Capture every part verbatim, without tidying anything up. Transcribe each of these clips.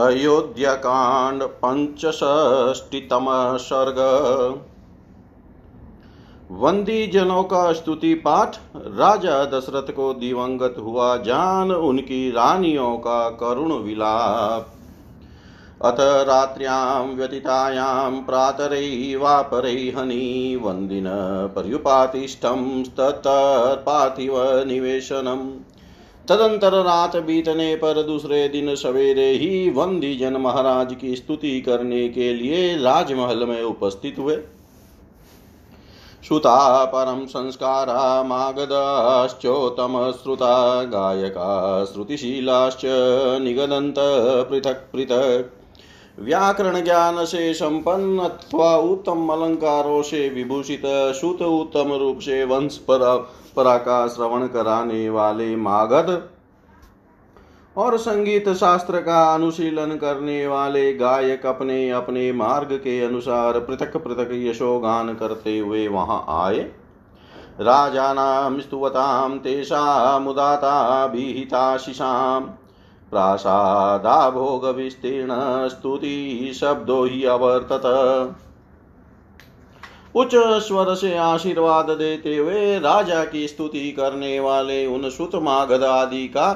अयोध्याकांड पंचषष्टितम सर्ग। वंदी जनों का स्तुति पाठ। राजा दशरथ को दिवंगत हुआ जान उनकी रानियों का करुण विलाप। अथ रात्र्यां व्यतीतायां प्रातरैवापरैः हनि वंदिन पर्युपातिष्ठं ततः पार्थिव निवेशनम्। तदंतर रात बीतने पर दूसरे दिन सवेरे ही वंदी जन महाराज की स्तुति करने के लिए राजमहल में उपस्थित हुए। श्रुता परम संस्कारा मागधाश्चोतम श्रुता गायका श्रुतिशीलाश्च निगदंत पृथक पृथक। व्याकरण ज्ञान से संपन्न अथवा उत्तम अलंकारों से विभूषित श्रुत उत्तम रूप से वंश परंपरा का श्रवण कराने वाले मागध और संगीत शास्त्र का अनुशीलन करने वाले गायक अपने अपने मार्ग के अनुसार पृथक पृथक यशोगान करते हुए वहां आए। राजानां स्तुवतां तेषाम् उदाताभिहिताशिषाम् प्रासादा भोग विस्तीर्ण स्तुति शब्दो ही अवर्तत। उच्च स्वर से आशीर्वाद देते हुए राजा की स्तुति करने वाले उन श्रुत मागध आदि का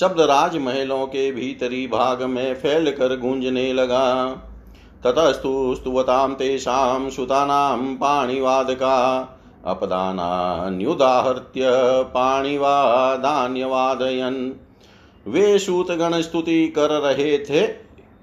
शब्द राजमहलों के भीतरी भाग में फैलकर गूंजने लगा। ततस्तु स्तुवतां तेषां सुतानां पाणिवादका अपदानान्युदाहर्त्य पाणिवादान्यवादयन्। वे सूतगण स्तुति कर रहे थे,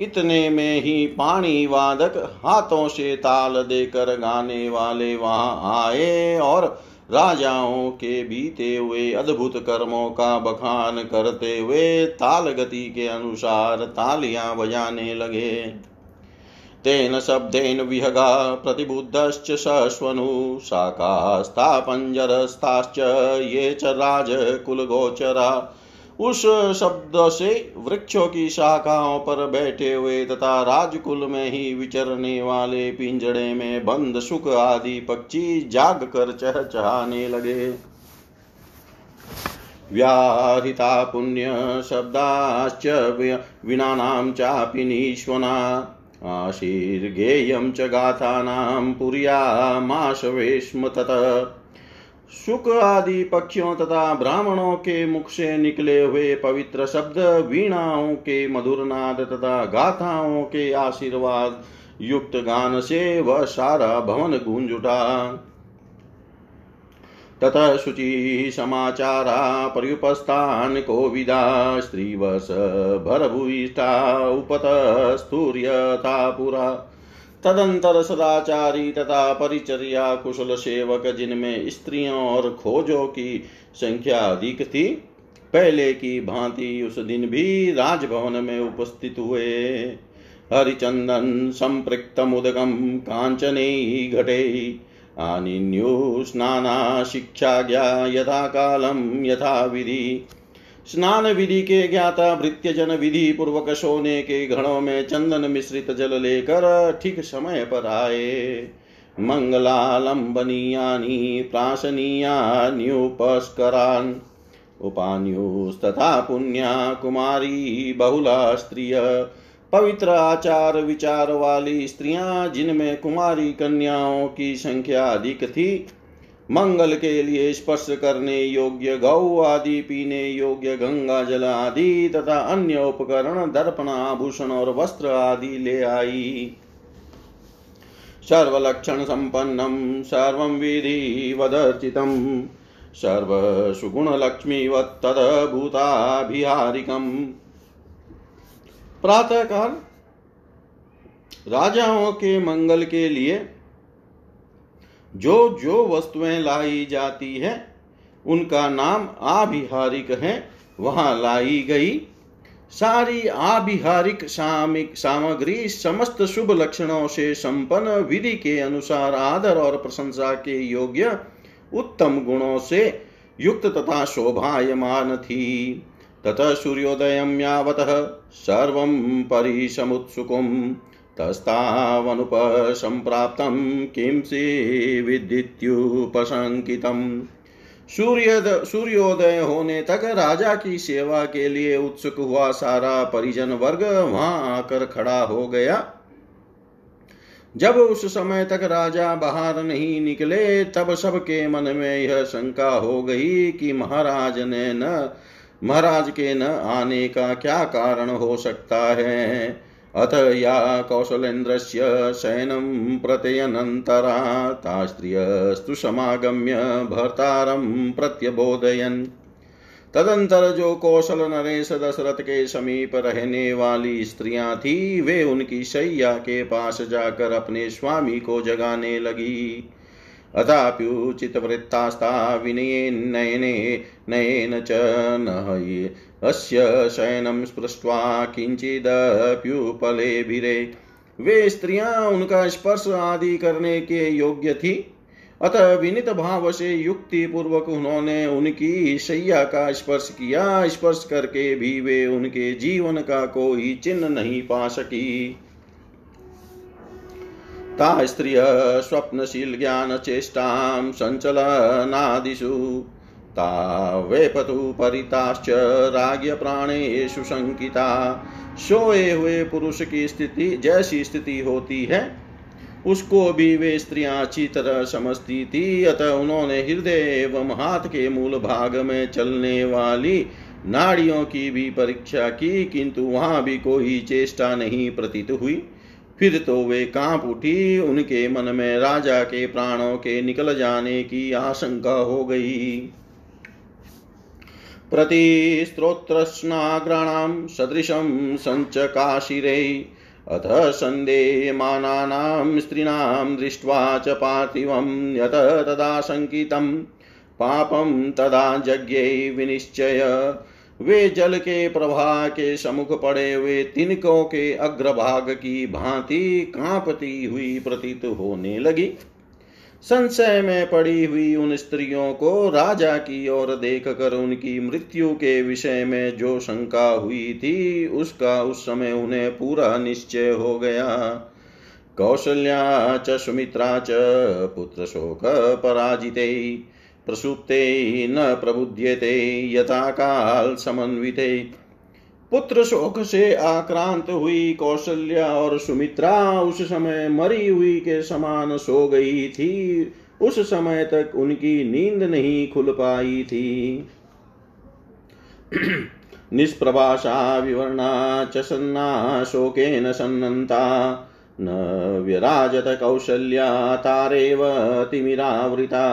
इतने में ही पाणिवादक हाथों से ताल देकर गाने वाले वहां आए और राजाओं के बीते हुए अद्भुत कर्मों का बखान करते हुए ताल गति के अनुसार तालियां बजाने लगे। तेन शब्देन विहगा प्रतिबुद्धश्च शश्वनु शाकास्ता पंजरस्ताश्च ये च राज कुलगोचरा। उस शब्द से वृक्षों की शाखाओं पर बैठे हुए तथा राजकुल में ही विचरने वाले पिंजड़े में बंद शुक आदि पक्षी जाग कर चहचहाने लगे। व्याहृता पुण्य शब्दाश्च विनानां चापि निश्वना आशीर्गेयं च गाथानां पुर्यामाशवेश्म ततः। शुक आदि पक्षियों तथा ब्राह्मणों के मुख से निकले हुए पवित्र शब्द वीणाओं के मधुर नाद तथा गाथाओं के आशीर्वाद युक्त गान से वह सारा भवन गूंज उठा। ततः शुचि समाचारा पर्युपस्तान कोविदा स्त्रीवस भरभूयिष्ठा उपत स्तूर्यथा पुरा। तदंतर सदाचारी तथा परिचर्या कुशल सेवक जिनमें स्त्रियों और खोजों की संख्या अधिक थी, पहले की भांति उस दिन भी राजभवन में उपस्थित हुए। हरिचंदन संपृक्त मुदगम कांचने घटे आनिन्यो स्नाना शिक्षाज्ञा यथा कालम यथा विधि। स्नान विधि के ज्ञाता भृत्यजन विधि पूर्वक सोने के घड़ों में चंदन मिश्रित जल लेकर ठीक समय पर आए। मंगलालंबनीयानि प्राशनीयान्युपस्करान् उपान्युस्तथा पुण्या कुमारी बहुला स्त्रिय। पवित्र आचार विचार वाली स्त्रियां जिनमें कुमारी कन्याओं की संख्या अधिक थी, मंगल के लिए स्पर्श करने योग्य गौ आदि, पीने योग्य गंगा जल आदि तथा अन्य उपकरण दर्पण आभूषण और वस्त्र आदि ले आई। सर्वलक्षण संपन्नम सर्वं विधि वदर्चितम सर्वसुगुण लक्ष्मीवत् तद्भूताभिहारिकम्। प्रातःकाल राजाओं के मंगल के लिए जो जो वस्तुएं लाई जाती है उनका नाम आभिहारिक है। वहां लाई गई सारी आभिहारिक सामिक सामग्री समस्त शुभ लक्षणों से संपन्न विधि के अनुसार आदर और प्रशंसा के योग्य उत्तम गुणों से युक्त तथा शोभायमान थी। ततः सूर्योदयं यावतः सर्वं परिसमुत्सुकं तस्तावनुपसंप्राप्तं किं से विदित्युपशंकितं। सूर्य सूर्योदय होने तक राजा की सेवा के लिए उत्सुक हुआ सारा परिजन वर्ग वहां आकर खड़ा हो गया। जब उस समय तक राजा बाहर नहीं निकले तब सबके मन में यह शंका हो गई कि महाराज ने न महाराज के न आने का क्या कारण हो सकता है। अथ या कौशलेन्द्रस्य शयनं प्रत्यनन्तरा तास्त्रियस्तु समागम्य भर्तारं प्रत्यबोधयन्। तदंतर जो कौशल नरेश दशरथ के समीप रहने वाली स्त्रियां थी वे उनकी शैया के पास जाकर अपने स्वामी को जगाने लगी। अताप्युचितवृत्तास्ता विनयेन नयने नयेन च नये अस्य शयनं स्पृष्ट्वा किंचिदप्युपलेभिरे। वे स्त्रियां उनका स्पर्श आदि करने के योग्य थी, अतः विनित भाव से युक्ति पूर्वक उन्होंने उनकी शैया का स्पर्श किया। स्पर्श करके भी वे उनके जीवन का कोई चिन्ह नहीं पा सकी। ता स्त्रिय स्वप्नशील ज्ञान चेष्टां संचलनादिषु ता वेपतु परिताश्च राज्य प्राणेषु शंकिता। सोए हुए पुरुष की स्थिति जैसी स्थिति होती है उसको भी वे स्त्रियां अच्छी तरह समझती थी, अतः उन्होंने हृदय एवं हाथ के मूल भाग में चलने वाली नाड़ियों की भी परीक्षा की, किंतु वहां भी कोई चेष्टा नहीं प्रतीत हुई। फिर तो वे कांप उठी, उनके मन में राजा के प्राणों के निकल जाने की आशंका हो गई। प्रति स्त्रोत्रस्नाग्राणां सदृशं संचकाशिरे अथ संदेहमानानां स्त्रीणां दृष्ट्वा च पार्थिवं यत तदा शंकितं पापं तदा जज्ञे विनिश्चय। वे जल के प्रवाह के सम्मुख पड़े हुए तिनकों के अग्रभाग की भांति कांपती हुई प्रतीत होने लगी। संशय में पड़ी हुई उन स्त्रियों को राजा की ओर देखकर उनकी मृत्यु के विषय में जो शंका हुई थी उसका उस समय उन्हें पूरा निश्चय हो गया। कौशल्या च सुमित्रा च पुत्र शोक पराजिते प्रसुप्ते न प्रबुध्यते यथाकाल समन्विते। पुत्र शोक से आक्रांत हुई कौशल्या और सुमित्रा उस समय मरी हुई के समान सो गई थी। उस समय तक उनकी नींद नहीं खुल पाई थी। निष्प्रभाषा विवर्णा च सन्ना शोकेन सन्नंता न विराजत कौशल्या तारेव तिमिरावृता।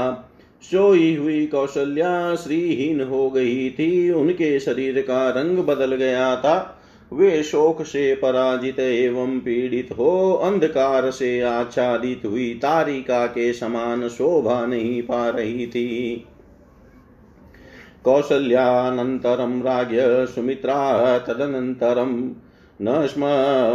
सोई हुई कौशल्या श्रीहीन हो गई थी, उनके शरीर का रंग बदल गया था। वे शोक से पराजित एवं पीड़ित हो अंधकार से आच्छादित हुई तारिका के समान शोभा नहीं पा रही थी। कौशल्यानंतरम राज्ञ सुमित्रा तदनंतरम न स्म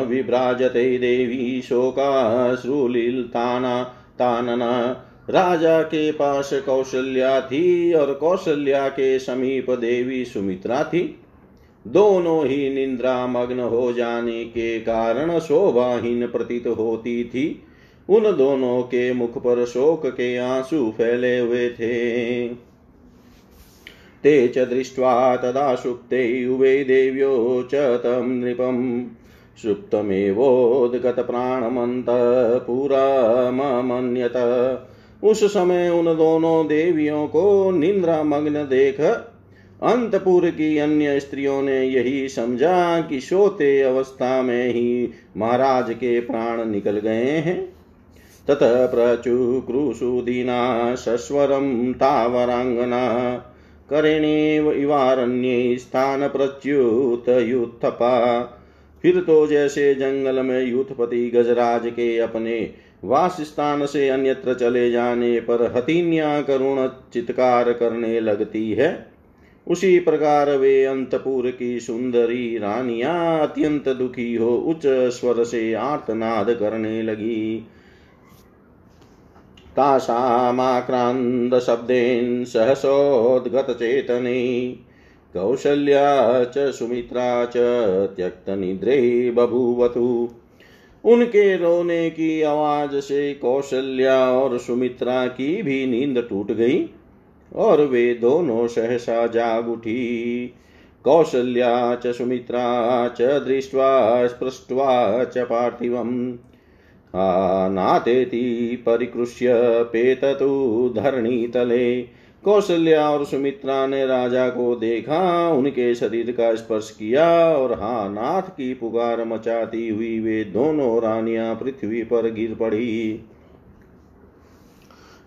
विभ्राजते देवी शोकाश्रुलिलताना तानना। राजा के पास कौशल्या थी और कौशल्या के समीप देवी सुमित्रा थी। दोनों ही निद्रा मग्न हो जाने के कारण शोभाहीन प्रतीत होती थी। उन दोनों के मुख पर शोक के आंसू फैले हुए थे। ते च दृष्ट्वा तदा सुप्ते उभे देव्यो च तं नृपं सुप्तमेवोद्गत प्राणमन्त पुरममन्यत। उस समय उन दोनों देवियों को निद्रा मग्न देख अंतपुर की अन्य स्त्रियों ने यही समझा कि सोते अवस्था में ही महाराज के प्राण निकल गए हैं। तत प्रचुक्रुशुदीना सस्वरम तावरांगना करेणेव इवारण्ये स्थान प्रच्युत युत्थपा। फिर तो जैसे जंगल में युद्धपति गजराज के अपने वासस्थान से अन्यत्र चले जाने पर हथिनियां करुण चित्कार करने लगती है, उसी प्रकार वे अंतपुर की सुंदरी रानियां अत्यंत दुखी हो उच्च स्वर से आर्तनाद करने लगी। तासामाक्रांत शब्देन सहसोद्गत चेतने कौशल्या च सुमित्रा च त्यक्त निद्रे बभूवतु। उनके रोने की आवाज से कौशल्या और सुमित्रा की भी नींद टूट गई। और वे दोनों सहसा जाग उठी। कौशल्या च सुमित्रा च दृष्ट्वा स्पृष्ट्वा च पार्थिवम् आनातेति परिकृष्य पेततु धरणीतले। कौशल्या और सुमित्रा ने राजा को देखा, उनके शरीर का स्पर्श किया और हा नाथ की पुकार मचाती हुई वे दोनों रानियां पृथ्वी पर गिर पड़ी।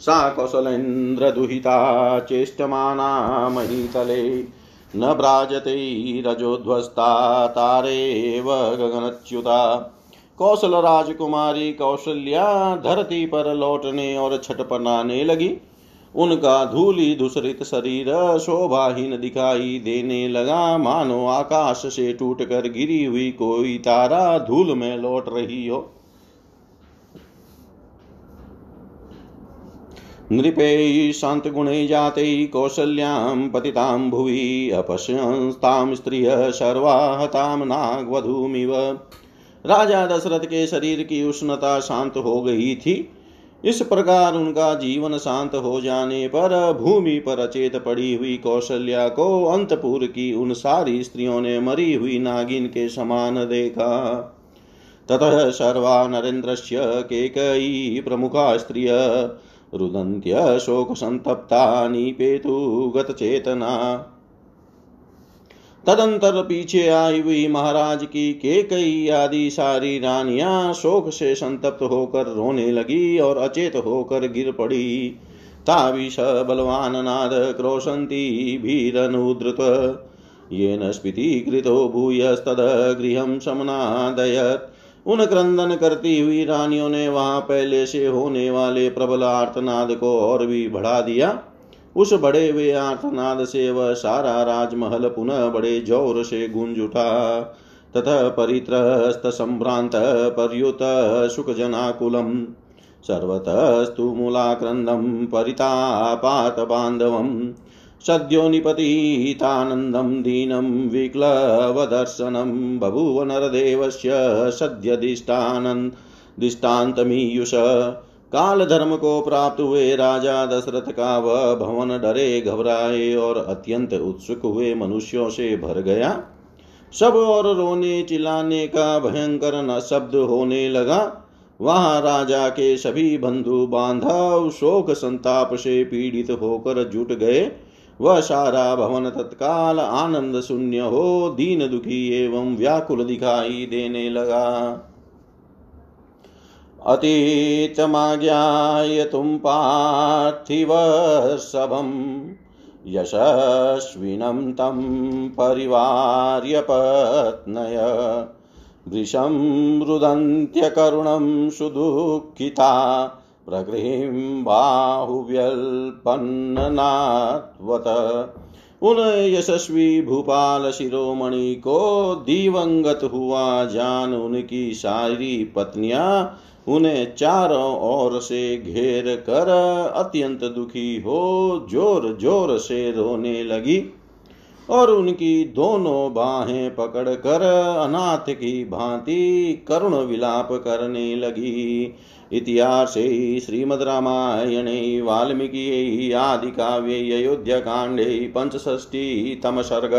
सा कौशलेन्द्र दुहिता चेष्टमाना महीतले न ब्राजते रजोध्वस्ता तारेव गगनच्युता। कौशल राजकुमारी कौशल्या धरती पर लौटने और छटपटाने लगी। उनका धूली धूसरित शरीर शोभाहीन दिखाई देने लगा, मानो आकाश से टूटकर गिरी हुई कोई तारा धूल में लौट रही हो। नृपे शांत गुणे जाते कौशल्यां पतितां भुवि अपश्यंस्तां स्त्रियः सर्वाहतां नागवधूमिव। राजा दशरथ के शरीर की उष्णता शांत हो गई थी। इस प्रकार उनका जीवन शांत हो जाने पर भूमि पर अचेत पड़ी हुई कौशल्या को अंतपुर की उन सारी स्त्रियों ने मरी हुई नागिन के समान देखा। ततः सर्वा नरेन्द्रस्य केकई प्रमुखा स्त्रिय रुदन्त्य शोक संतप्ता नीपेतु गतचेतना। तदंतर पीछे आई हुई महाराज की केकई आदि सारी रानियां शोक से संतप्त होकर रोने लगी और अचेत होकर गिर पड़ी। ताविष बलवान नाद क्रोशंती भीरनुद्रुत ये न स्फीति कृतो भूयस्तद गृहं समनादयत। उन क्रंदन करती हुई रानियों ने वहां पहले से होने वाले प्रबल आर्तनाद को और भी बढ़ा दिया। उस बड़े वे आर्तनाद से वह सारा राजमहल पुनः बड़े जोर से गूंज उठा। ततः परित्रस्त संभ्रांत पर्युत सुखजनाकुलम सर्वतस्तु मूलाक्रंदम परितापात बांधवम सद्योनिपतितानंदम दीनम विक्लवदर्शनम बभूव नरदेवस्य सद्यदिष्टानं दिष्टान्तमीयुष। काल धर्म को प्राप्त हुए राजा दशरथ का वह भवन डरे घबराए और अत्यंत उत्सुक हुए मनुष्यों से भर गया। सब और रोने चिल्लाने का भयंकर न शब्द होने लगा। वहां राजा के सभी बंधु बांधव शोक संताप से पीड़ित होकर जुट गए। वह सारा भवन तत्काल आनंद शून्य हो दीन दुखी एवं व्याकुल दिखाई देने लगा। अतीतमाज्ञाय तुम पार्थिव सभम यशस्विनं तम परिवार्य पत्नय वृषं रुदन्त्य करुणं सुदुःखिता प्रगृहीं बाहुव्यल्पन्नात्वत। उन यशस्वी भूपाल शिरोमणि को दिवंगत हुआ जान उनकी सारी पत्नियां उन्हें चारों ओर से घेर कर अत्यंत दुखी हो जोर जोर से रोने लगी और उनकी दोनों बाहें पकड़कर अनाथ की भांति करुण विलाप करने लगी। इतिहासे श्रीमद् रामायणे वाल्मीकि आदि काव्ये अयोध्याकांडे पंचषष्टितम सर्ग।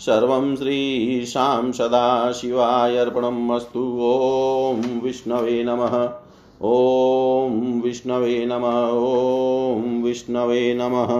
सर्वं श्रीशां सदाशिवाय अर्पणमस्तु। ओम विष्णवे नमः। ओम विष्णवे नमः। ओम विष्णवे नमः।